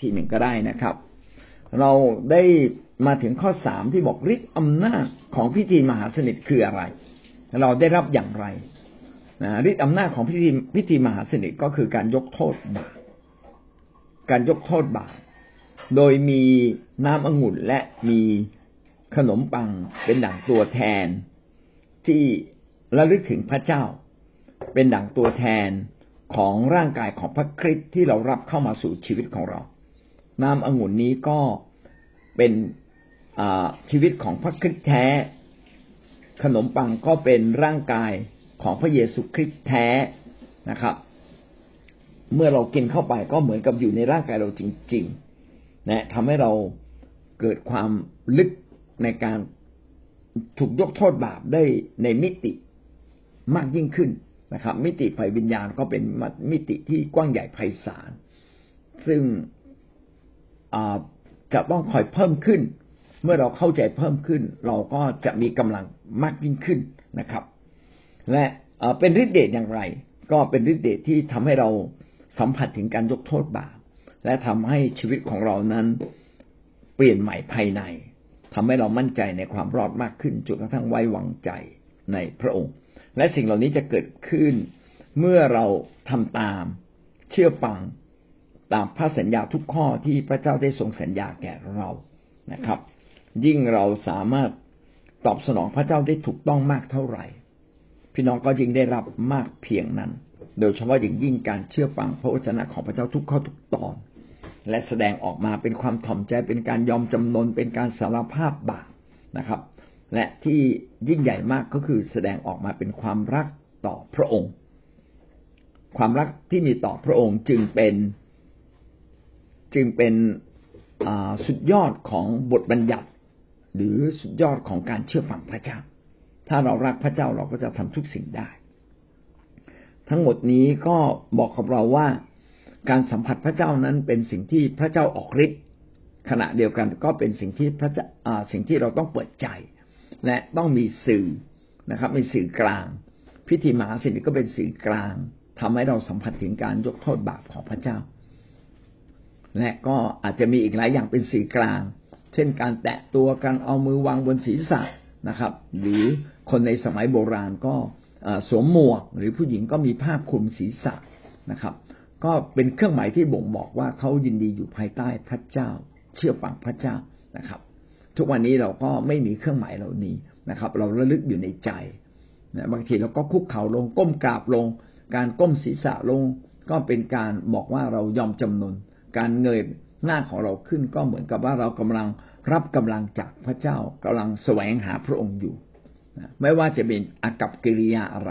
ทีหนึ่งก็ได้นะครับเราได้มาถึงข้อ3ที่บอกฤทธิ์อำนาจของพิธีมหาสนิทคืออะไรเราได้รับอย่างไรฤทธิ์อำนาจของพิธีมหาสนิทก็คือการยกโทษบาปการยกโทษบาปโดยมีน้ำองุ่นและมีขนมปังเป็นดั่งตัวแทนที่ระลึกถึงพระเจ้าเป็นดั่งตัวแทนของร่างกายของพระคริสต์ที่เรารับเข้ามาสู่ชีวิตของเราน้ำองุ่นนี้ก็เป็นชีวิตของพระคริสต์แท้ขนมปังก็เป็นร่างกายของพระเยซูคริสต์แท้นะครับเมื่อเรากินเข้าไปก็เหมือนกับอยู่ในร่างกายเราจริงๆนะทำให้เราเกิดความลึกในการถูกยกโทษบาปได้ในมิติมากยิ่งขึ้นนะครับมิติฝ่ายวิญญาณก็เป็นมิติที่กว้างใหญ่ไพศาลซึ่งจะต้องคอยเพิ่มขึ้นเมื่อเราเข้าใจเพิ่มขึ้นเราก็จะมีกำลังมากยิ่งขึ้นนะครับและเป็นฤทธิ์เดชอย่างไรก็เป็นฤทธิ์เดชที่ทำให้เราสัมผัสถึงการยกโทษบาปและทำให้ชีวิตของเรานั้นเปลี่ยนใหม่ภายในทำให้เรามั่นใจในความรอดมากขึ้นจนกระทั่งไว้วางใจในพระองค์และสิ่งเหล่านี้จะเกิดขึ้นเมื่อเราทำตามเชื่อฟังตามพระสัญญาทุกข้อที่พระเจ้าได้ทรงสัญญาแก่เรานะครับยิ่งเราสามารถตอบสนองพระเจ้าได้ถูกต้องมากเท่าไหร่พี่น้องก็ยิ่งได้รับมากเพียงนั้นโดยเฉพาะอย่างยิ่งการเชื่อฟังพระวจนะของพระเจ้าทุกข้อทุกตอนและแสดงออกมาเป็นความถ่อมใจเป็นการยอมจำนนเป็นการสารภาพบาปนะครับและที่ยิ่งใหญ่มากก็คือแสดงออกมาเป็นความรักต่อพระองค์ความรักที่มีต่อพระองค์จึงเป็นสุดยอดของบทบัญญัติหรือสุดยอดของการเชื่อฟังพระเจ้าถ้าเรารักพระเจ้าเราก็จะทำทุกสิ่งได้ทั้งหมดนี้ก็บอกกับเราว่าการสัมผัสพระเจ้านั้นเป็นสิ่งที่พระเจ้าออกฤทธิ์ขณะเดียวกันก็เป็นสิ่งที่สิ่งที่เราต้องเปิดใจและต้องมีสื่อนะครับมีสื่อกลางพิธีมหาสนิทก็เป็นสื่อกลางทำให้เราสัมผัสถึงการยกโทษบาปของพระเจ้าและก็อาจจะมีอีกหลายอย่างเป็นสื่อกลางเช่นการแตะตัวการเอามือวางบนศีรษะนะครับหรือคนในสมัยโบราณก็สวมหมวกหรือผู้หญิงก็มีผ้าคลุมศีรษะนะครับก็เป็นเครื่องหมายที่บ่งบอกว่าเขายินดีอยู่ภายใต้พระเจ้าเชื่อฟังพระเจ้านะครับทุกวันนี้เราก็ไม่มีเครื่องหมายเหล่านี้นะครับเราระลึกอยู่ในใจนะบางทีเราก็คุกเข่าลงก้มกราบลงการก้มศีรษะลงก็เป็นการบอกว่าเรายอมจำนนการเงยหน้าของเราขึ้นก็เหมือนกับว่าเรากำลังรับกำลังจากพระเจ้ากำลังแสวงหาพระองค์อยู่นะไม่ว่าจะเป็นอากัปกิริยาอะไร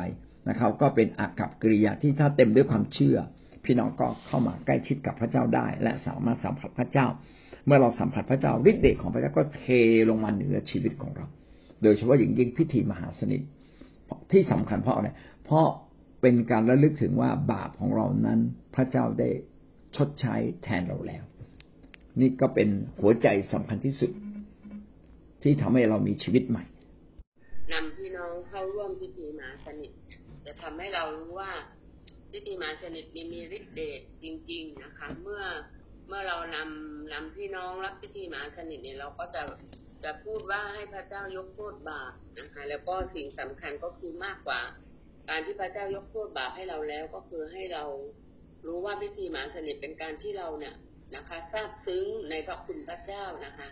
นะครับก็เป็นอากัปกิริยาที่ถ้าเต็มด้วยความเชื่อพี่น้องก็เข้ามาใกล้ชิดกับพระเจ้าได้และสามารถสัมผัสพระเจ้าเมื่อเราสัมผัสพระเจ้าฤทธิ์เดชของพระเจ้าก็เทลงมาเหนือชีวิตของเราโดยเฉพาะอย่างยิ่งพิธีมหาสนิทที่สำคัญเพราะอะไรเพราะเป็นการระลึกถึงว่าบาปของเรานั้นพระเจ้าได้ชดใช้แทนเราแล้วนี่ก็เป็นหัวใจสำคัญที่สุดที่ทำให้เรามีชีวิตใหม่นำพี่น้องเข้าร่วมพิธีมหาสนิทจะทำให้เรารู้ว่าพิธีมหาสนิทมีฤทธิ์เดชจริงๆนะคะเมื่อเรานำพี่น้องรับพิธีมหาสนิทเนี่ยเราก็จะพูดว่าให้พระเจ้ายกโทษบาปนะคะแล้วก็สิ่งสำคัญก็คือมากกว่าการที่พระเจ้ายกโทษบาปให้เราแล้วก็คือให้เรารู้ว่าพิธีมหาสนิทเป็นการที่เราเนี่ยนะคะซาบซึ้งในพระคุณพระเจ้านะคะ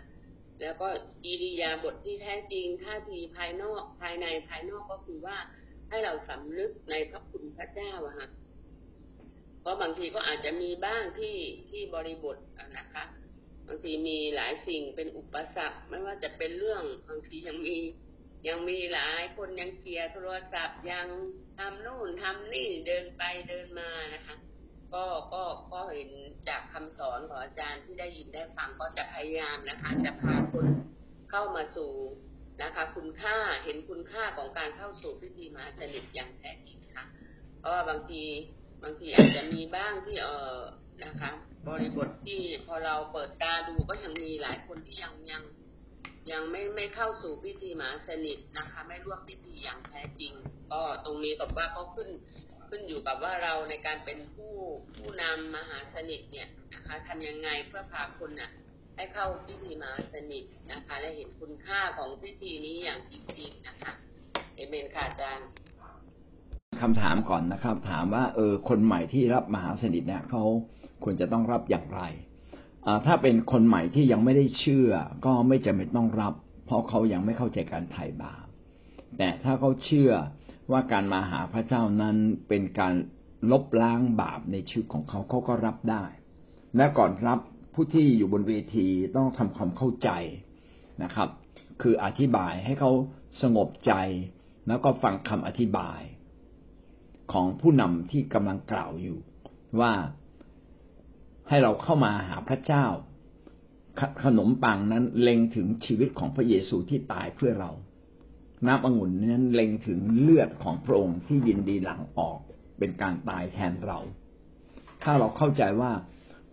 แล้วก็อิริยาบถที่แท้จริงท่าทีภายนอกก็คือว่าให้เราสำนึกในพระคุณพระเจ้าอะค่ะเพราะบางทีก็อาจจะมีบ้างที่บริบทนะคะบางทีมีหลายสิ่งเป็นอุปสรรคไม่ว่าจะเป็นเรื่องบางทียังมีหลายคนยังเคลียร์โทรศัพท์ยังทำนู่นทำนี่เดินไปเดินมานะคะก็เห็นจากคำสอนของอาจารย์ที่ได้ยินได้ฟังก็จะพยายามนะคะจะพาคนเข้ามาสู่นะคะคุณค่าเห็นคุณค่าของการเข้าสู่พิธีมหาสนิทอย่างแท้จริงค่ะเพราะว่าบางทีอาจจะมีบ้างที่นะคะบริบทที่พอเราเปิดตาดูก็ยังมีหลายคนที่ยังไม่เข้าสู่พิธีมหาสนิทนะคะไม่ร่วมพิธีอย่างแท้จริงก็ตรงนี้ตบว่าก็ขึ้น ขึ้นอยู่กับว่าเราในการเป็นผู้นำมหาสนิทเนี่ยนะคะทำยังไงเพื่อพาคุณน่ะให้เข้าพิธีมหาสนิทนะคะและเห็นคุณค่าของพิธีนี้อย่างจริงๆนะคะเอเมนค่ะอาจารย์คำถามก่อนนะครับถามว่าคนใหม่ที่รับมหาสนิทเนี่ยเขาควรจะต้องรับอย่างไรถ้าเป็นคนใหม่ที่ยังไม่ได้เชื่อก็ไม่จำเป็นต้องรับเพราะเขายังไม่เข้าใจการไถ่บาปแต่ถ้าเขาเชื่อว่าการมาหาพระเจ้านั้นเป็นการลบล้างบาปในชีวิตของเขาเขาก็รับได้และก่อนรับผู้ที่อยู่บนเวทีต้องทำความเข้าใจนะครับคืออธิบายให้เขาสงบใจแล้วก็ฟังคำอธิบายของผู้นำที่กำลังกล่าวอยู่ว่าให้เราเข้ามาหาพระเจ้าขนมปังนั้นเล็งถึงชีวิตของพระเยซูที่ตายเพื่อเราน้ำองุ่นนั้นเล็งถึงเลือดของพระองค์ที่ยินดีหลั่งออกเป็นการตายแทนเราถ้าเราเข้าใจว่า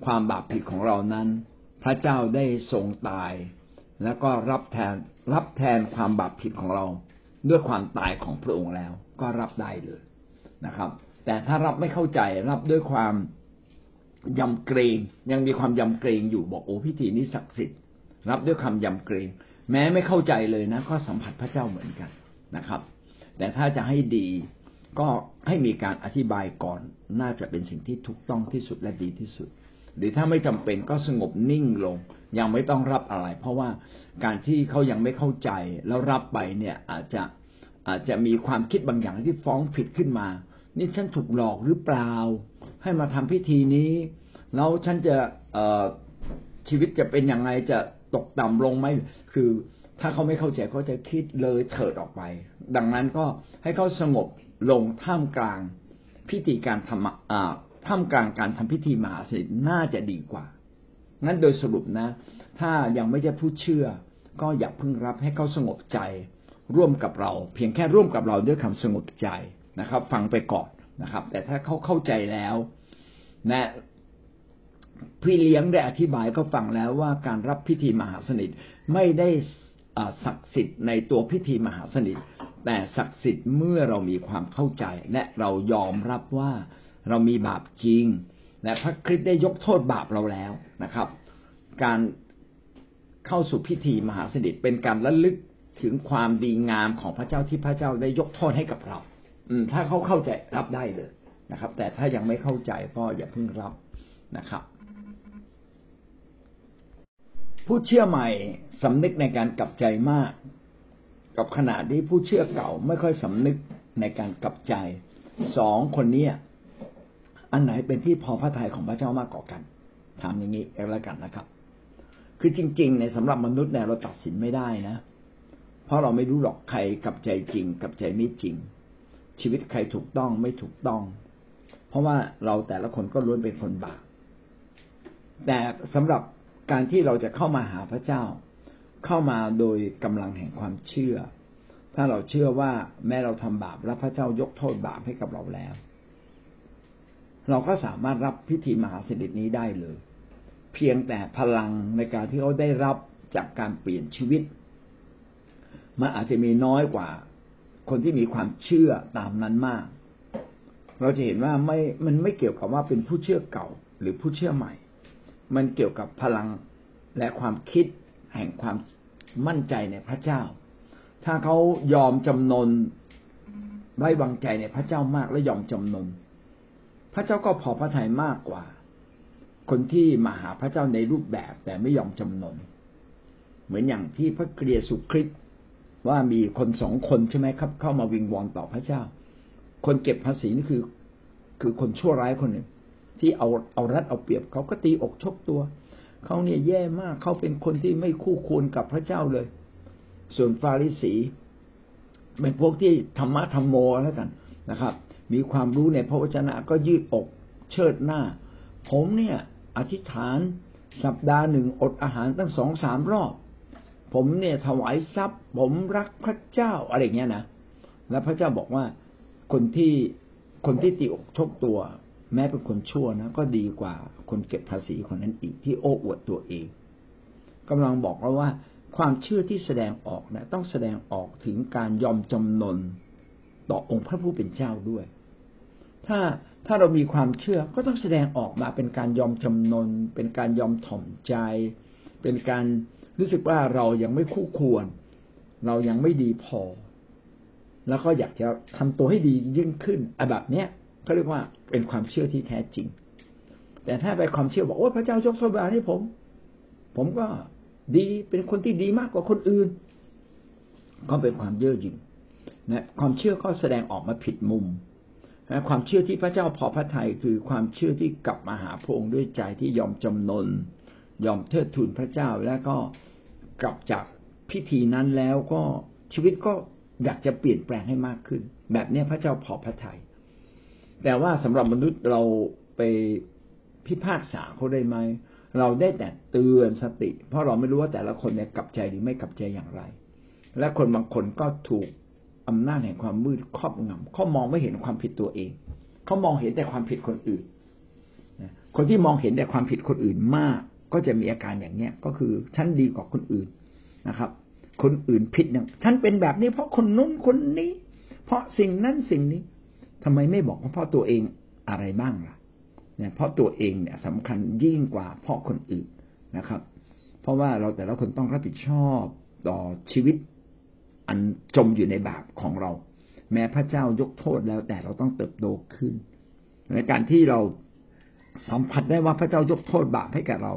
ความบาปผิดของเรานั้นพระเจ้าได้ทรงตายแล้วก็รับแทนความบาปผิดของเราด้วยความตายของพระองค์แล้วก็รับได้เลยนะครับแต่ถ้ารับไม่เข้าใจรับด้วยความยำเกรงยังมีความยำเกรงอยู่บอกโอ้พิธีนี้ศักดิ์สิทธิ์รับด้วยความยำเกรงแม้ไม่เข้าใจเลยนะก็สัมผัสพระเจ้าเหมือนกันนะครับแต่ถ้าจะให้ดีก็ให้มีการอธิบายก่อนน่าจะเป็นสิ่งที่ถูกต้องที่สุดและดีที่สุดหรือถ้าไม่จำเป็นก็สงบนิ่งลงยังไม่ต้องรับอะไรเพราะว่าการที่เขายังไม่เข้าใจแล้วรับไปเนี่ยอาจจะมีความคิดบางอย่างที่ฟ้องผิดขึ้นมานี่ฉันถูกหลอกหรือเปล่าให้มาทำพิธีนี้แล้วฉันจะชีวิตจะเป็นยังไงจะตกต่ำลงไหมคือถ้าเขาไม่เข้าใจเขาจะคิดเลยเถิดออกไปดังนั้นก็ให้เขาสงบลงท่ามกลางการทำพิธีมหาสนิทน่าจะดีกว่างั้นโดยสรุปนะถ้ายังไม่ได้ผู้เชื่อก็อย่าเพิ่งรับให้เขาสงบใจร่วมกับเราเพียงแค่ร่วมกับเราด้วยคำสงบใจนะครับฟังไปก่อนนะครับแต่ถ้าเขาเข้าใจแล้วนะพี่เลี้ยงได้อธิบายก็ฟังแล้วว่าการรับพิธีมหาสนิทไม่ได้ศักดิ์สิทธิ์ในตัวพิธีมหาสนิทแต่ศักดิ์สิทธิ์เมื่อเรามีความเข้าใจและเรายอมรับว่าเรามีบาปจริงและพระคริสต์ได้ยกโทษบาปเราแล้วนะครับการเข้าสู่พิธีมหาสนิทเป็นการระลึกถึงความดีงามของพระเจ้าที่พระเจ้าได้ยกโทษให้กับเราถ้าเขาเข้าใจรับได้เลยนะครับแต่ถ้ายังไม่เข้าใจก็อย่าเพิ่งรับนะครับผู้เชื่อใหม่สำนึกในการกลับใจมากกับขณะที่ผู้เชื่อเก่าไม่ค่อยสำนึกในการกลับใจสองคนนี้อันไหนเป็นที่พอพระทัยของพระเจ้ามากกว่ากันถามอย่างนี้แล้วกันนะครับคือจริงๆในสำหรับมนุษย์เนี่ยเราตัดสินไม่ได้นะเพราะเราไม่รู้หรอกใครกลับใจจริงกลับใจไม่จริงชีวิตใครถูกต้องไม่ถูกต้องเพราะว่าเราแต่ละคนก็ล้วนเป็นคนบาปแต่สำหรับการที่เราจะเข้ามาหาพระเจ้าเข้ามาโดยกำลังแห่งความเชื่อถ้าเราเชื่อว่าแม้เราทำบาปและพระเจ้ายกโทษบาปให้กับเราแล้วเราก็สามารถรับพิธีมหาสนิทนี้ได้เลยเพียงแต่พลังในการที่เขาได้รับจากการเปลี่ยนชีวิตมันอาจจะมีน้อยกว่าคนที่มีความเชื่อตามนั้นมากเราจะเห็นว่ามันไม่เกี่ยวกับว่าเป็นผู้เชื่อเก่าหรือผู้เชื่อใหม่มันเกี่ยวกับพลังและความคิดแห่งความมั่นใจในพระเจ้าถ้าเขายอมจำนนไว้วางใจในพระเจ้ามากและยอมจำนนพระเจ้าก็พอพระทัยมากกว่าคนที่มาหาพระเจ้าในรูปแบบแต่ไม่ยอมจำนนเหมือนอย่างที่พระเยซูคริสต์ว่ามีคนสองคนใช่ไหมครับเข้ามาวิงวอนต่อพระเจ้าคนเก็บภาษีนี่คือคนชั่วร้ายคนหนึ่งที่เอารัดเอาเปรียบเขาก็ตีอกชกตัวเขาเนี่ยแย่มากเขาเป็นคนที่ไม่คู่ควรกับพระเจ้าเลยส่วนฟาริสีเป็นพวกที่ธรรมะธรรมโมแล้วกันนะครับมีความรู้ในพระวจนะก็ยืดอกเชิดหน้าผมเนี่ยอธิษฐานสัปดาห์หนึ่งอดอาหารตั้ง 2-3 รอบผมเนี่ยถวายทรัพย์ผมรักพระเจ้าอะไรเงี้ยนะแล้วพระเจ้าบอกว่าคนที่ตีอกชกตัวแม้เป็นคนชั่วนะก็ดีกว่าคนเก็บภาษีคนนั้นอีกที่โอ้อวดตัวเองกำลังบอกเราว่าความเชื่อที่แสดงออกนะต้องแสดงออกถึงการยอมจำนนต่อองค์พระผู้เป็นเจ้าด้วย ถ้าเรามีความเชื่อก็ต้องแสดงออกมาเป็นการยอมจำนนเป็นการยอมถ่อมใจเป็นการรู้สึกว่าเรายังไม่คู่ควรเรายังไม่ดีพอแล้วก็อยากจะทำตัวให้ดียิ่งขึ้นแบบเนี้ยเขาเรียกว่าเป็นความเชื่อที่แท้จริงแต่ถ้าไปความเชื่อบอกว่าพระเจ้ายกโทษบาปให้ผมก็ดีเป็นคนที่ดีมากกว่าคนอื่นก็เป็นความเย่อหยิ่งนะความเชื่อก็แสดงออกมาผิดมุมนะความเชื่อที่พระเจ้าพอพระทัยคือความเชื่อที่กลับมาหาพระองค์ด้วยใจที่ยอมจำนนยอมเทิดทูนพระเจ้าแล้วก็กลับจากพิธีนั้นแล้วก็ชีวิตก็อยากจะเปลี่ยนแปลงให้มากขึ้นแบบนี้พระเจ้าพอพระทัยแต่ว่าสำหรับมนุษย์เราไปพิพากษาเขาได้ไหมเราได้แต่เตือนสติเพราะเราไม่รู้ว่าแต่ละคนเนี่ยกลับใจหรือไม่กลับใจอย่างไรและคนบางคนก็ถูกอำนาจแห่งความมืดครอบงำเขามองไม่เห็นความผิดตัวเองเขามองเห็นแต่ความผิดคนอื่นคนที่มองเห็นแต่ความผิดคนอื่นมากก็จะมีอาการอย่างนี้ก็คือฉันดีกว่าคนอื่นนะครับคนอื่นผิดอย่างฉันเป็นแบบนี้เพราะคนนู้นคนนี้เพราะสิ่งนั้นสิ่งนี้ทำไมไม่บอกว่าเพราะตัวเองอะไรบ้างล่ะเนี่ยเพราะตัวเองเนี่ยสำคัญยิ่งกว่าเพราะคนอื่นนะครับเพราะว่าเราแต่ละคนต้องรับผิดชอบต่อชีวิตอันจมอยู่ในบาปของเราแม้พระเจ้ายกโทษแล้วแต่เราต้องเติบโตขึ้นในการที่เราสัมผัสได้ว่าพระเจ้ายกโทษบาปให้กับเรา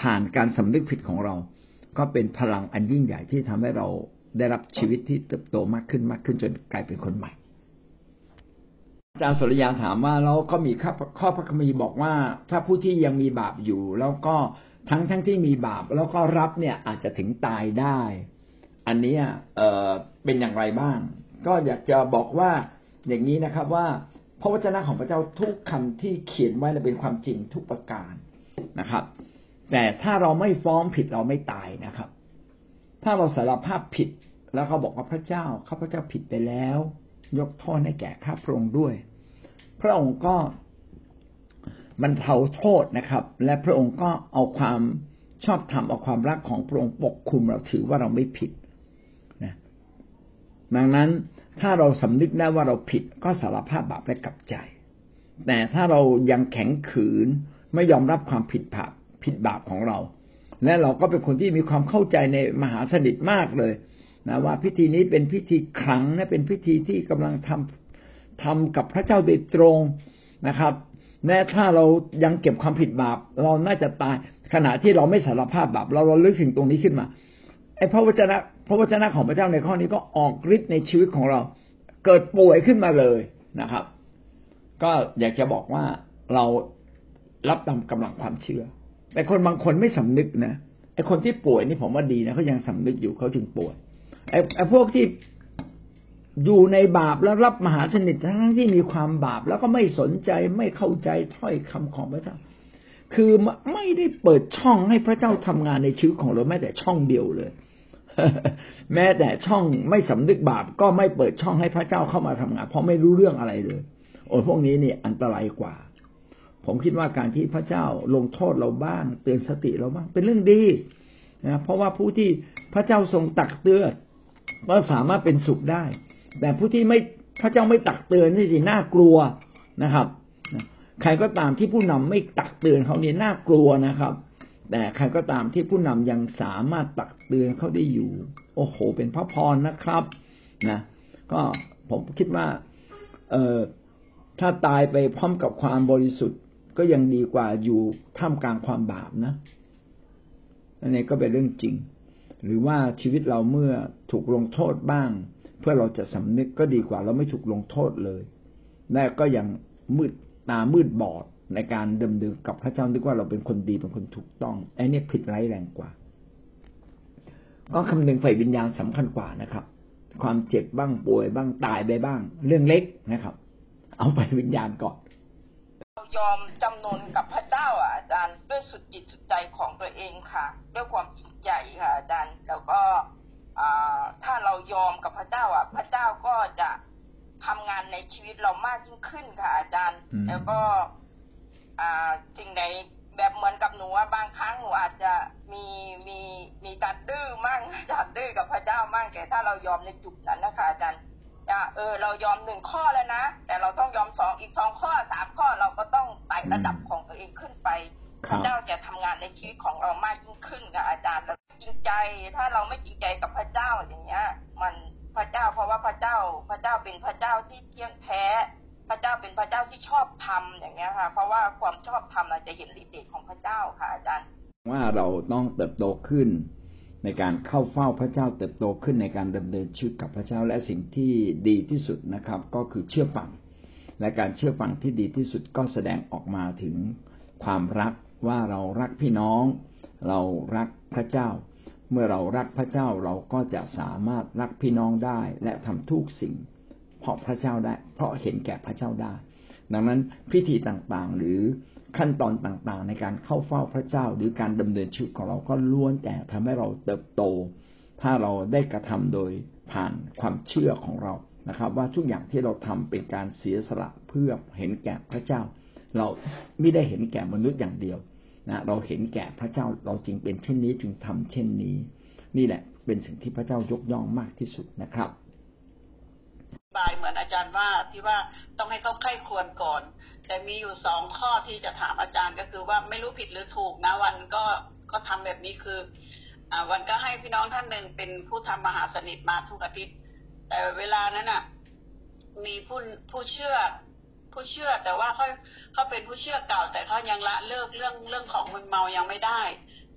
ผ่านการสำนึกผิดของเราก็เป็นพลังอันยิ่งใหญ่ที่ทำให้เราได้รับชีวิตที่เติบโตมากขึ้นมากขึ้นจนกลายเป็นคนใหม่อาจารย์สุริยาถามว่าแล้วก็มีข้อพระคัมภีร์บอกว่าถ้าผู้ที่ยังมีบาปอยู่แล้วก็ทั้งที่มีบาปแล้วก็รับเนี่ยอาจจะถึงตายได้อันนี้เป็นอย่างไรบ้างก็อยากจะบอกว่าอย่างนี้นะครับว่าพระวจนะของพระเจ้าทุกคำที่เขียนไว้เป็นความจริงทุกประการนะครับแต่ถ้าเราไม่ฟ้องผิดเราไม่ตายนะครับถ้าเราสารภาพผิดแล้วก็บอกว่าพระเจ้าข้าพเจ้าผิดไปแล้วยกโทษให้แก่ข้าพระองค์ด้วยพระองค์ก็บรรเทาโทษนะครับและพระองค์ก็เอาความชอบธรรมเอาความรักของพระองค์ปกคลุมเราถือว่าเราไม่ผิดนะดังนั้นถ้าเราสำนึกได้ว่าเราผิดก็สารภาพบาปและกลับใจแต่ถ้าเรายังแข็งขืนไม่ยอมรับความผิดบาปของเราและเราก็เป็นคนที่มีความเข้าใจในมหาสนิทมากเลยนะว่าพิธีนี้เป็นพิธีขลังนะเป็นพิธีที่กำลังทำกับพระเจ้าโดยตรงนะครับแม้ถ้าเรายังเก็บความผิดบาปเราน่าจะตายขณะที่เราไม่สารภาพบาปเราลึกถึงตรงนี้ขึ้นมาไอ้พระวจนะของพระเจ้าในข้อนี้ก็ออกฤทธิ์ในชีวิตของเราเกิดป่วยขึ้นมาเลยนะครับก็อยากจะบอกว่าเรารับตามกำลังความเชื่อแต่คนบางคนไม่สำนึกนะไอ้คนที่ป่วยนี่ผมว่าดีนะเขายังสำนึกอยู่เขาจึงป่วยไอ้พวกที่อยู่ในบาปแล้วรับมหาสนิททั้งที่มีความบาปแล้วก็ไม่สนใจไม่เข้าใจถ้อยคำของพระเจ้าคือไม่ได้เปิดช่องให้พระเจ้าทำงานในชีวิตของเราแม้แต่ช่องเดียวเลยแม้แต่ช่องไม่สำนึกบาปก็ไม่เปิดช่องให้พระเจ้าเข้ามาทำงานเพราะไม่รู้เรื่องอะไรเลยโอ้พวกนี้นี่อันตรายกว่าผมคิดว่าการที่พระเจ้าลงโทษเราบ้างเตือนสติเราบ้างเป็นเรื่องดีนะเพราะว่าผู้ที่พระเจ้าทรงตักเตือนก็สามารถเป็นสุขได้แต่ผู้ที่ไม่พระเจ้าไม่ตักเตือนนี่สิน่ากลัวนะครับใครก็ตามที่ผู้นำไม่ตักเตือนเขาเนี่ยน่ากลัวนะครับแต่ใครก็ตามที่ผู้นำยังสามารถตักเตือนเขาได้อยู่โอ้โหเป็นพระพรนะครับนะก็ผมคิดว่าถ้าตายไปพร้อมกับความบริสุทธิ์ก็ยังดีกว่าอยู่ท่ามกลางความบาปนะอันนี้ก็เป็นเรื่องจริงหรือว่าชีวิตเราเมื่อถูกลงโทษบ้างเพื่อเราจะสำนึกก็ดีกว่าเราไม่ถูกลงโทษเลยและก็ยังมืดบอดในการดำเนินกับพระเจ้านึกว่าเราเป็นคนดีเป็นคนถูกต้องไอ้นี่ผิดร้ายแรงกว่าก็คำนึงฝ่ายวิญญาณสำคัญกว่านะครับความเจ็บบ้างป่วยบ้างตายไปบ้างเรื่องเล็กนะครับเอาไปวิญญาณก่อนเรายอมจำนนกับพระเจ้าอาจารย์ด้วยสุดจิตสุดใจของตัวเองค่ะด้วยความจริงใจค่ะอาจารย์แล้วก็ถ้าเรายอมกับพระเจ้าพระเจ้าก็จะทำงานในชีวิตเรามากยิ่งขึ้นค่ะอาจารย์แล้วก็สิ่งใดแบบเหมือนกับหนูบางครั้งหนูอาจจะมีการดื้อมั่งอาจารย์ดื้อกับพระเจ้ามั่งแต่ถ้าเรายอมในจุดนั้นนะคะอาจารย์ จะเรายอม1ข้อแล้วนะแต่เราต้องยอม2อีก2ข้อ3ข้อเราก็ต้องไต่ระดับของตัวเองขึ้นไปพระเจ้าจะทำงานในชีวิตของเรามากยิ่งขึ้นค่ะอาจารย์เราจริงใจถ้าเราไม่จริงใจกับพระเจ้าอย่างเงี้ยมันพระเจ้าเพราะว่าพระเจ้าเป็นพระเจ้าที่เที่ยงแท้พระเจ้าเป็นพระเจ้าที่ชอบธรรมอย่างเงี้ยค่ะเพราะว่าความชอบธรรมเราจะเห็นฤทธิ์เดชของพระเจ้าค่ะอาจารย์ว่าเราต้องเติบโตขึ้นในการเข้าเฝ้าพระเจ้าเติบโตขึ้นในการดำเนินชีวิตกับพระเจ้าและสิ่งที่ดีที่สุดนะครับก็คือเชื่อฟังและการเชื่อฟังที่ดีที่สุดก็แสดงออกมาถึงความรักว่าเรารักพี่น้องเรารักพระเจ้าเมื่อเรารักพระเจ้าเราก็จะสามารถรักพี่น้องได้และทำทุกสิ่งเพราะพระเจ้าได้เพราะเห็นแก่พระเจ้าได้ดังนั้นพิธีต่างๆหรือขั้นตอนต่างๆในการเข้าเฝ้าพระเจ้าหรือการดำเนินชีวิตของเราก็ล้วนแต่ทำให้เราเติบโตถ้าเราได้กระทำโดยผ่านความเชื่อของเรานะครับว่าทุกอย่างที่เราทำเป็นการเสียสละเพื่อเห็นแก่พระเจ้าเราไม่ได้เห็นแก่มนุษย์อย่างเดียวนะเราเห็นแก่พระเจ้าเราจึงเป็นเช่นนี้จึงทำเช่นนี้นี่แหละเป็นสิ่งที่พระเจ้ายกย่องมากที่สุดนะครับบายเหมือนอาจารย์ว่าที่ว่าต้องให้เขาไข้ควรก่อนแต่มีอยู่2ข้อที่จะถามอาจารย์ก็คือว่าไม่รู้ผิดหรือถูกนะวันก็ทำแบบนี้คือวันก็ให้พี่น้องท่านหนึ่งเป็นผู้ทำมหาสนิทมาทุกอาทิตย์แต่เวลานั้นน่ะมีผู้เชื่อแต่ว่าเขาเป็นผู้เชื่อเก่าแต่เขายังละเลิกเรื่องของมึนเมายังไม่ได้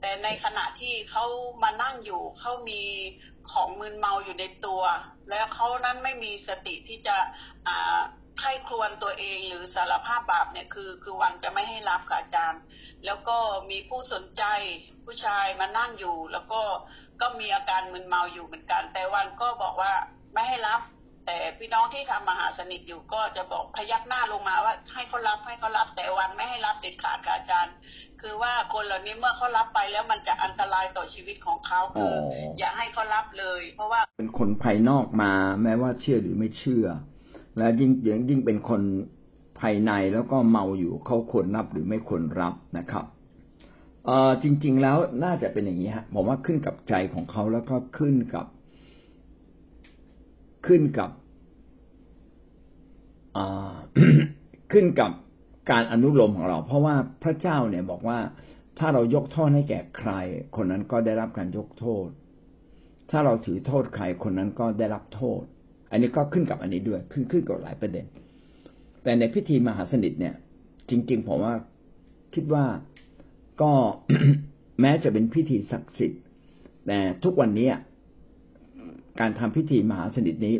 แต่ในขณะที่เขามานั่งอยู่เขามีของมึนเมาอยู่ในตัวแล้วเขานั้นไม่มีสติที่จะไข้ครวญตัวเองหรือสารภาพบาปเนี่ยคือวันจะไม่ให้รับค่ะอาจารย์แล้วก็มีผู้สนใจผู้ชายมานั่งอยู่แล้วก็มีอาการมึนเมาอยู่เหมือนกันแต่วันก็บอกว่าไม่ให้รับแต่พี่น้องที่ทำมหาสนิทอยู่ก็จะบอกพยักหน้าลงมาว่าให้เขารับแต่วันไม่ให้รับเด็ดขาดค่ะอาจารย์คือว่าคนเหล่านี้เมื่อเขารับไปแล้วมันจะอันตรายต่อชีวิตของเขาคืออย่าให้เขารับเลยเพราะว่าเป็นคนภายนอกมาแม้ว่าเชื่อหรือไม่เชื่อและยิ่งเป็นคนภายในแล้วก็เมาอยู่เขาควรรับหรือไม่ควรรับนะครับจริงๆแล้วน่าจะเป็นอย่างนี้ฮะผมว่าขึ้นกับใจของเขาแล้วก็ขึ้นกับการอนุโลมของเราเพราะว่าพระเจ้าเนี่ยบอกว่าถ้าเรายกโทษให้แก่ใครคนนั้นก็ได้รับการยกโทษถ้าเราถือโทษใครคนนั้นก็ได้รับโทษอันนี้ก็ขึ้นกับอันนี้ด้วยขึ้นกับหลายประเด็นแต่ในพิธีมหาสนิทเนี่ยจริงๆผมว่าคิดว่าก็ แม้จะเป็นพิธีศักดิ์สิทธิ์แต่ทุกวันนี้การทำพิธีมหาสนิทนี้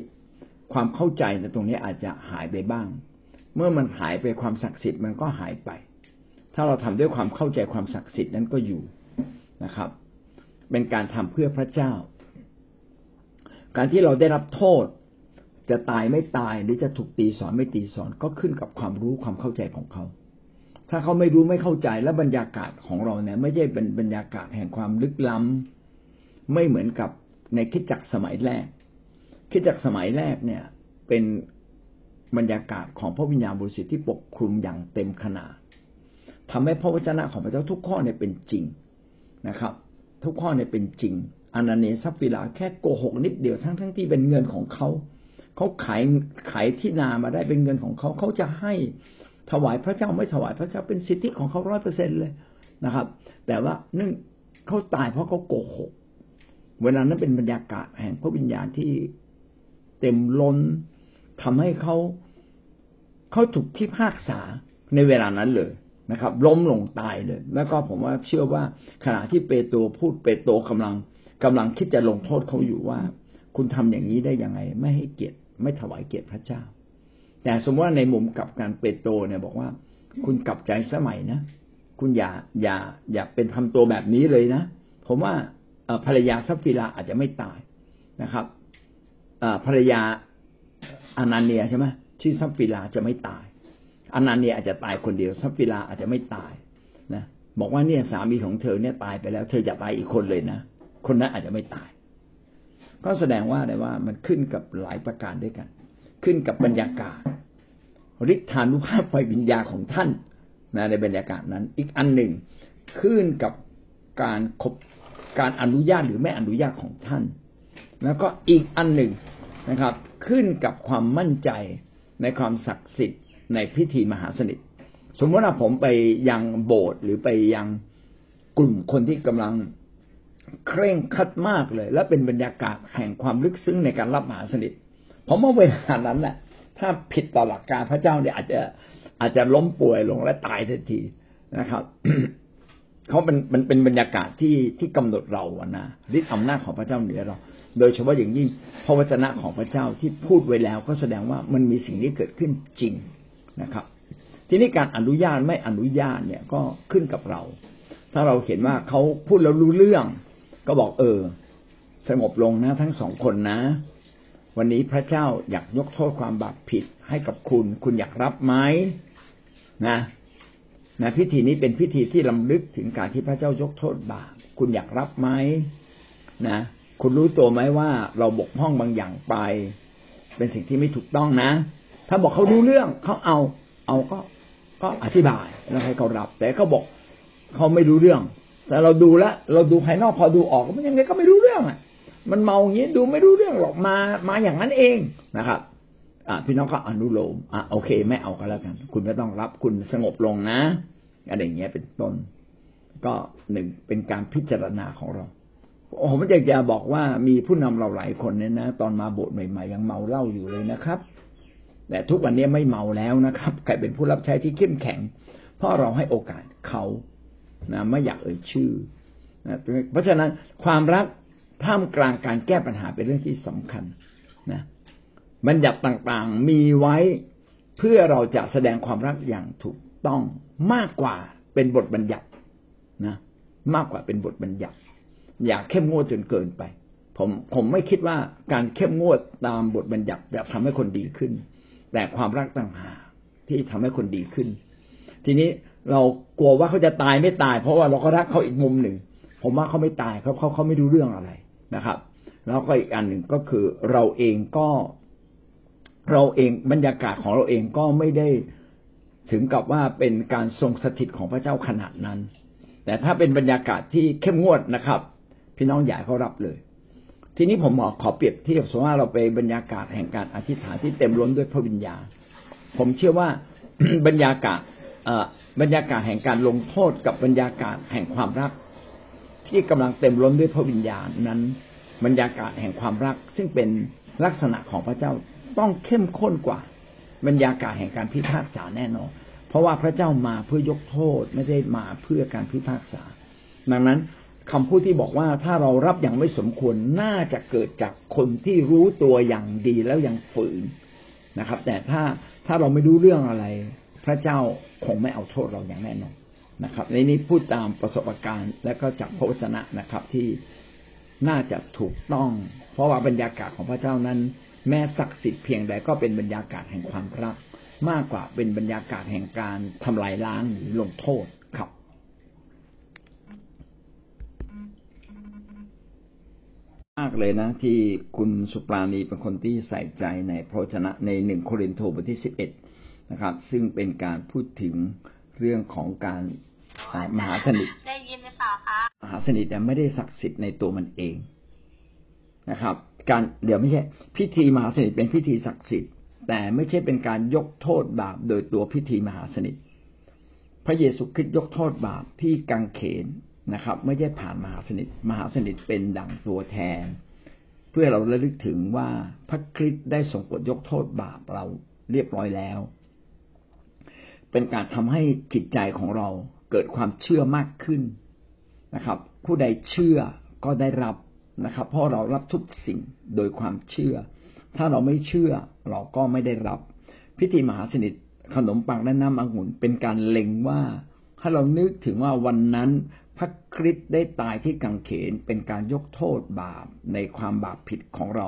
ความเข้าใจในตรงนี้อาจจะหายไปบ้างเมื่อมันหายไปความศักดิ์สิทธิ์มันก็หายไปถ้าเราทำด้วยความเข้าใจความศักดิ์สิทธิ์นั้นก็อยู่นะครับเป็นการทำเพื่อพระเจ้าการที่เราได้รับโทษจะตายไม่ตายหรือจะถูกตีสอนไม่ตีสอนก็ขึ้นกับความรู้ความเข้าใจของเขาถ้าเขาไม่รู้ไม่เข้าใจและบรรยากาศของเราเนี่ยไม่ใช่เป็นบรรยากาศแห่งความลึกล้ำไม่เหมือนกับในคริสตจักรสมัยแรกคริสตจักรสมัยแรกเนี่ยเป็นบรรยากาศของพระวิญญาณบริสุทธิ์ที่ปกคลุมอย่างเต็มขนาดทำให้พระวจนะของพระเจ้าทุกข้อเนี่ยเป็นจริงนะครับทุกข้อเนี่ยเป็นจริงอานาเนซัปปิลาแค่โกหกนิดเดียวทั้งที่เป็นเงินของเขาขายที่นามาได้เป็นเงินของเขาจะให้ถวายพระเจ้าไม่ถวายพระเจ้าเป็นสิทธิของเขา 100% เลยนะครับแต่ว่านึ่งเขาตายเพราะเขาโกหกเวลานั้นเป็นบรรยากาศแห่งพระวิญญาณที่เต็มล้นทำให้เขาถูกพิพากษาในเวลานั้นเลยนะครับล้มลงตายเลยแล้วก็ผมว่าเชื่อว่าขณะที่เปโตรพูดเปโตรกำลังคิดจะลงโทษเขาอยู่ว่าคุณทำอย่างนี้ได้ยังไงไม่ให้เกียรติไม่ถวายเกียรติพระเจ้าแต่สมมติว่าในมุมกลับกันเปโตรเนี่ยบอกว่าคุณกลับใจสมัยนะคุณอย่าเป็นทำตัวแบบนี้เลยนะผมว่าภรรยาซัปฟิราอาจจะไม่ตายนะครับภรรยาอานาเนียใช่ไหมชื่อซัปฟิราจะไม่ตายอานาเนียอาจจะตายคนเดียวซัปฟิราอาจจะไม่ตายนะบอกว่าเนี่ยสามีของเธอเนี่ยตายไปแล้วเธออย่าตายอีกคนเลยนะคนนั้นอาจจะไม่ตายก็แสดงว่าได้ว่ามันขึ้นกับหลายประการด้วยกันขึ้นกับบรรยากาศฤทธานุภาพไฟวิญญาณของท่านนะในบรรยากาศนั้นอีกอันหนึ่งขึ้นกับการอนุญาตหรือไม่อนุญาตของท่านแล้วก็อีกอันหนึ่งนะครับ ขึ้นกับความมั่นใจในความศักดิ์สิทธิ์ในพิธีมหาสนิทสมมติว่าผมไปยังโบสถ์หรือไปยังกลุ่มคนที่กำลังเคร่งครัดมากเลยและเป็นบรรยากาศแห่งความลึกซึ้งในการรับมหาสนิทผมว่าเวลานั้นแหละถ้าผิดต่อหลักการพระเจ้าเนี่ยอาจจะล้มป่วยลงและตายทันทีนะครับ เขามันเป็นบรรยากาศที่กำหนดเราอะนะฤทธิ์อำนาจของพระเจ้าเหนือเราโดยเฉพาะอย่างยิ่งพระวจนะของพระเจ้าที่พูดไว้แล้วก็แสดงว่ามันมีสิ่งนี้เกิดขึ้นจริงนะครับทีนี้การอนุญาตไม่อนุญาตเนี่ยก็ขึ้นกับเราถ้าเราเห็นว่าเขาพูดแล้วรู้เรื่องก็บอกสงบลงนะทั้งสองคนนะวันนี้พระเจ้าอยากยกโทษความบาปผิดให้กับคุณคุณอยากรับไหมนะพิธีนี้เป็นพิธีที่รำลึกถึงการที่พระเจ้ายกโทษบาปคุณอยากรับไหมนะคุณรู้ตัวไหมว่าเราบกพร่องบางอย่างไปเป็นสิ่งที่ไม่ถูกต้องนะถ้าบอกเขารู้เรื่องเขาเอาก็อธิบายแล้วให้เขารับแต่เขาบอกเขาไม่รู้เรื่องแต่เราดูภายนอกพอดูออกมันยังไงก็ไม่รู้เรื่องอ่ะมันเมาอย่างนี้ดูไม่รู้เรื่องหรอกมาอย่างนั้นเองนะครับพี่น้องก็อนุโลมโอเคไม่เอาก็แล้วกันคุณไม่ต้องรับคุณสงบลงนะอะไรอย่างเงี้ยเป็นต้นก็หนึ่งเป็นการพิจารณาของเราผมอยากจะบอกว่ามีผู้นำเราหลายคนเนี่ยนะตอนมาโบสถ์ใหม่ๆยังเมาเหล้าอยู่เลยนะครับแต่ทุกวันนี้ไม่เมาแล้วนะครับกลายเป็นผู้รับใช้ที่เข้มแข็งเพราะเราให้โอกาสเขานะไม่อยากเอ่ยชื่อนะเพราะฉะนั้นความรักท่ามกลางการแก้ปัญหาเป็นเรื่องที่สำคัญนะบัญญัติต่างๆมีไว้เพื่อเราจะแสดงความรักอย่างถูกต้องมากกว่าเป็นบทบัญญัตินะมากกว่าเป็นบทบัญญัติอย่าเข้มงวดจนเกินไปผมไม่คิดว่าการเข้มงวดตามบทบัญญัติจะทำให้คนดีขึ้นแต่ความรักต่างหากที่ทำให้คนดีขึ้นทีนี้เรากลัวว่าเขาจะตายไม่ตายเพราะว่าเราก็รักเขาอีกมุมหนึ่งผมว่าเขาไม่ตายเขาไม่รู้เรื่องอะไรนะครับแล้วก็อีกอันหนึ่งก็คือเราเองบรรยากาศของเราเองก็ไม่ได้ถึงกับว่าเป็นการทรงสถิตของพระเจ้าขนาดนั้นแต่ถ้าเป็นบรรยากาศที่เข้มงวดนะครับพี่น้องใหญ่เขารับเลยทีนี้ผมขอเปรียบเทียบสมมติว่าเราไปบรรยากาศแห่งการอธิษฐานที่เต็มล้นด้วยพระวิญญาณผมเชื่อว่า บรรยากาศแห่งการลงโทษกับบรรยากาศแห่งความรักที่กำลังเต็มล้นด้วยพระวิญญาณนั้นบรรยากาศแห่งความรักซึ่งเป็นลักษณะของพระเจ้าต้องเข้มข้นกว่าบรรยากาศแห่งการพิพากษาแน่นอนเพราะว่าพระเจ้ามาเพื่อยกโทษไม่ได้มาเพื่อการพิพากษาดังนั้นคำพูดที่บอกว่าถ้าเรารับอย่างไม่สมควรน่าจะเกิดจากคนที่รู้ตัวอย่างดีแล้วยังฝืนนะครับแต่ถ้าเราไม่รู้เรื่องอะไรพระเจ้าคงไม่เอาโทษเราอย่างแน่นอนนะครับในนี้พูดตามประสบการณ์และก็จากพระวจนะนะครับที่น่าจะถูกต้องเพราะว่าบรรยากาศของพระเจ้านั้นแม้ศักดิ์สิทธิ์เพียงใดก็เป็นบรรยากาศแห่งความรักมากกว่าเป็นบรรยากาศแห่งการทำลายล้างหรือลงโทษครับมากเลยนะที่คุณสุปราณีเป็นคนที่ใส่ใจในพระวจนะใน1โครินธ์บทที่11นะครับซึ่งเป็นการพูดถึงเรื่องของการมหาสนิทได้ยินหรือเปล่าคะมหาสนิทแต่ไม่ได้ศักดิ์สิทธิ์ในตัวมันเองนะครับพิธีมหาสนิทเป็นพิธีศักดิ์สิทธิ์แต่ไม่ใช่เป็นการยกโทษบาปโดยตัวพิธีมหาสนิทพระเยซูคริสต์ยกโทษบาปที่กางเขนนะครับไม่ใช่ผ่านมหาสนิทมหาสนิทเป็นดั่งตัวแทนเพื่อเราระลึกถึงว่าพระคริสต์ได้ทรงกดยกโทษบาปเราเรียบร้อยแล้วเป็นการทำให้จิตใจของเราเกิดความเชื่อมากขึ้นนะครับผู้ใดเชื่อก็ได้รับนะครับเพราะเรารับทุกสิ่งโดยความเชื่อถ้าเราไม่เชื่อเราก็ไม่ได้รับพิธีมหาสนิทขนมปังและน้ำองุ่นเป็นการเล็งว่าถ้าเรานึกถึงว่าวันนั้นพระคริสต์ได้ตายที่กางเขนเป็นการยกโทษบาปในความบาปผิดของเรา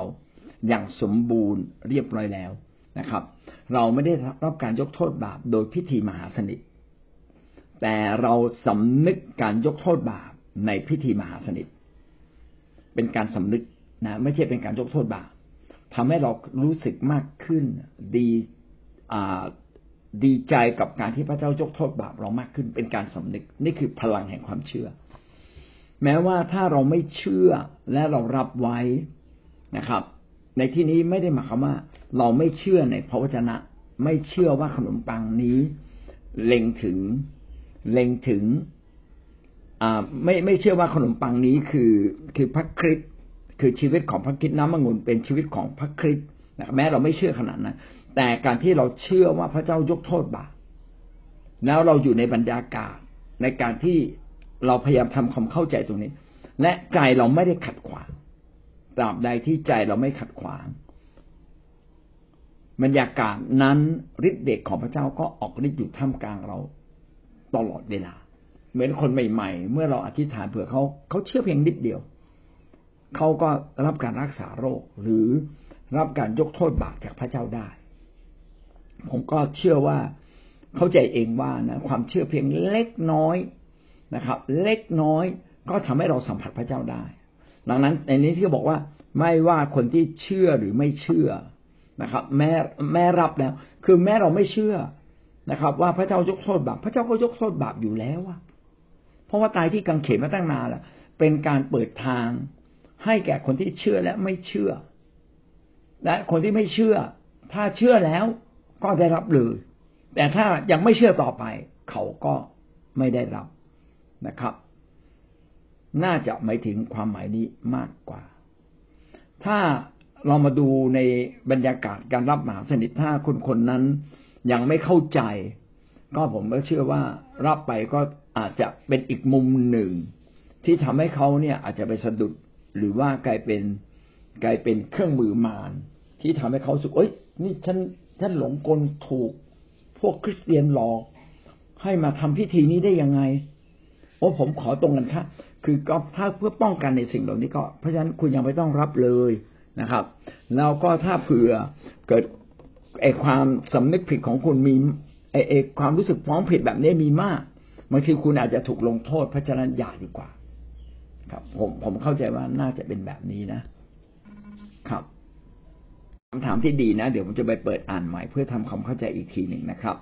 อย่างสมบูรณ์เรียบร้อยแล้วนะครับเราไม่ได้รับการยกโทษบาปโดยพิธีมหาสนิทแต่เราสำนึกการยกโทษบาปในพิธีมหาสนิทเป็นการสำนึกนะไม่ใช่เป็นการยกโทษบาปทำให้เรารู้สึกมากขึ้นดีใจกับการที่พระเจ้ายกโทษบาปเรามากขึ้นเป็นการสำนึกนี่คือพลังแห่งความเชื่อแม้ว่าถ้าเราไม่เชื่อและเรารับไว้นะครับ ในที่นี้ไม่ได้หมายความว่าเราไม่เชื่อในพระวจนะไม่เชื่อว่าขนมปังนี้เล็งถึงไม่เชื่อว่าขนมปังนี้คือพระคริสต์คือชีวิตของพระคริสต์น้ำองุ่นเป็นชีวิตของพระคริสต์แม้เราไม่เชื่อขนาดนั้นแต่การที่เราเชื่อว่าพระเจ้ายกโทษบาปแล้วเราอยู่ในบรรยากาศในการที่เราพยายามทำความเข้าใจตรงนี้และใจเราไม่ได้ขัดขวางตราบใดที่ใจเราไม่ขัดขวางบรรยากาศนั้นฤทธิ์เดชของพระเจ้าก็ออกฤทธิ์อยู่ท่ามกลางเราตลอดเวลาเหมือนคนใหม่ๆเมื่อเราอธิษฐานเผื่อเขาเชื่อเพียงนิดเดียวเขาก็รับการรักษาโรคหรือรับการยกโทษบาปจากพระเจ้าได้ผมก็เชื่อว่าเข้าใจเองว่านะความเชื่อเพียงเล็กน้อยนะครับเล็กน้อยก็ทำให้เราสัมผัสพระเจ้าได้ดังนั้นในนี้ที่บอกว่าไม่ว่าคนที่เชื่อหรือไม่เชื่อนะครับแม้รับแล้วคือแม้เราไม่เชื่อนะครับว่าพระเจ้ายกโทษบาปพระเจ้าก็ยกโทษบาปอยู่แล้วอ่ะเพราะว่าตายที่กังเขนมาตั้งนานแล้วเป็นการเปิดทางให้แก่คนที่เชื่อและไม่เชื่อและคนที่ไม่เชื่อถ้าเชื่อแล้วก็ได้รับเลยแต่ถ้ายังไม่เชื่อต่อไปเขาก็ไม่ได้รับนะครับน่าจะหมายถึงความหมายนี้มากกว่าถ้าเรามาดูในบรรยากาศการรับมหาสนิทถ้าคนนั้นยังไม่เข้าใจก็ผมก็เชื่อว่ารับไปก็อาจจะเป็นอีกมุมหนึ่งที่ทำให้เขาเนี่ยอาจจะไปสะดุดหรือว่ากลายเป็นเครื่องมือมารที่ทำให้เขาสึกเอ้ยนี่ฉันหลงกลถูกพวกคริสเตียนหลอกให้มาทำพิธีนี้ได้ยังไงโอ้ผมขอตรงกันค่ะคือก็ถ้าเพื่อป้องกันในสิ่งเหล่านี้ก็เพราะฉะนั้นคุณยังไม่ต้องรับเลยนะครับแล้วก็ถ้าเผื่อเกิดไอ้ความสำนึกผิดของคุณมีไอ้ความรู้สึกฟ้องผิดแบบนี้มีมากบางทีคุณอาจจะถูกลงโทษเพราะฉะนั้นอย่าดีกว่าครับผมเข้าใจว่าน่าจะเป็นแบบนี้นะครับคำถามที่ดีนะเดี๋ยวผมจะไปเปิดอ่านใหม่เพื่อทำความเข้าใจอีกทีหนึ่งนะครับ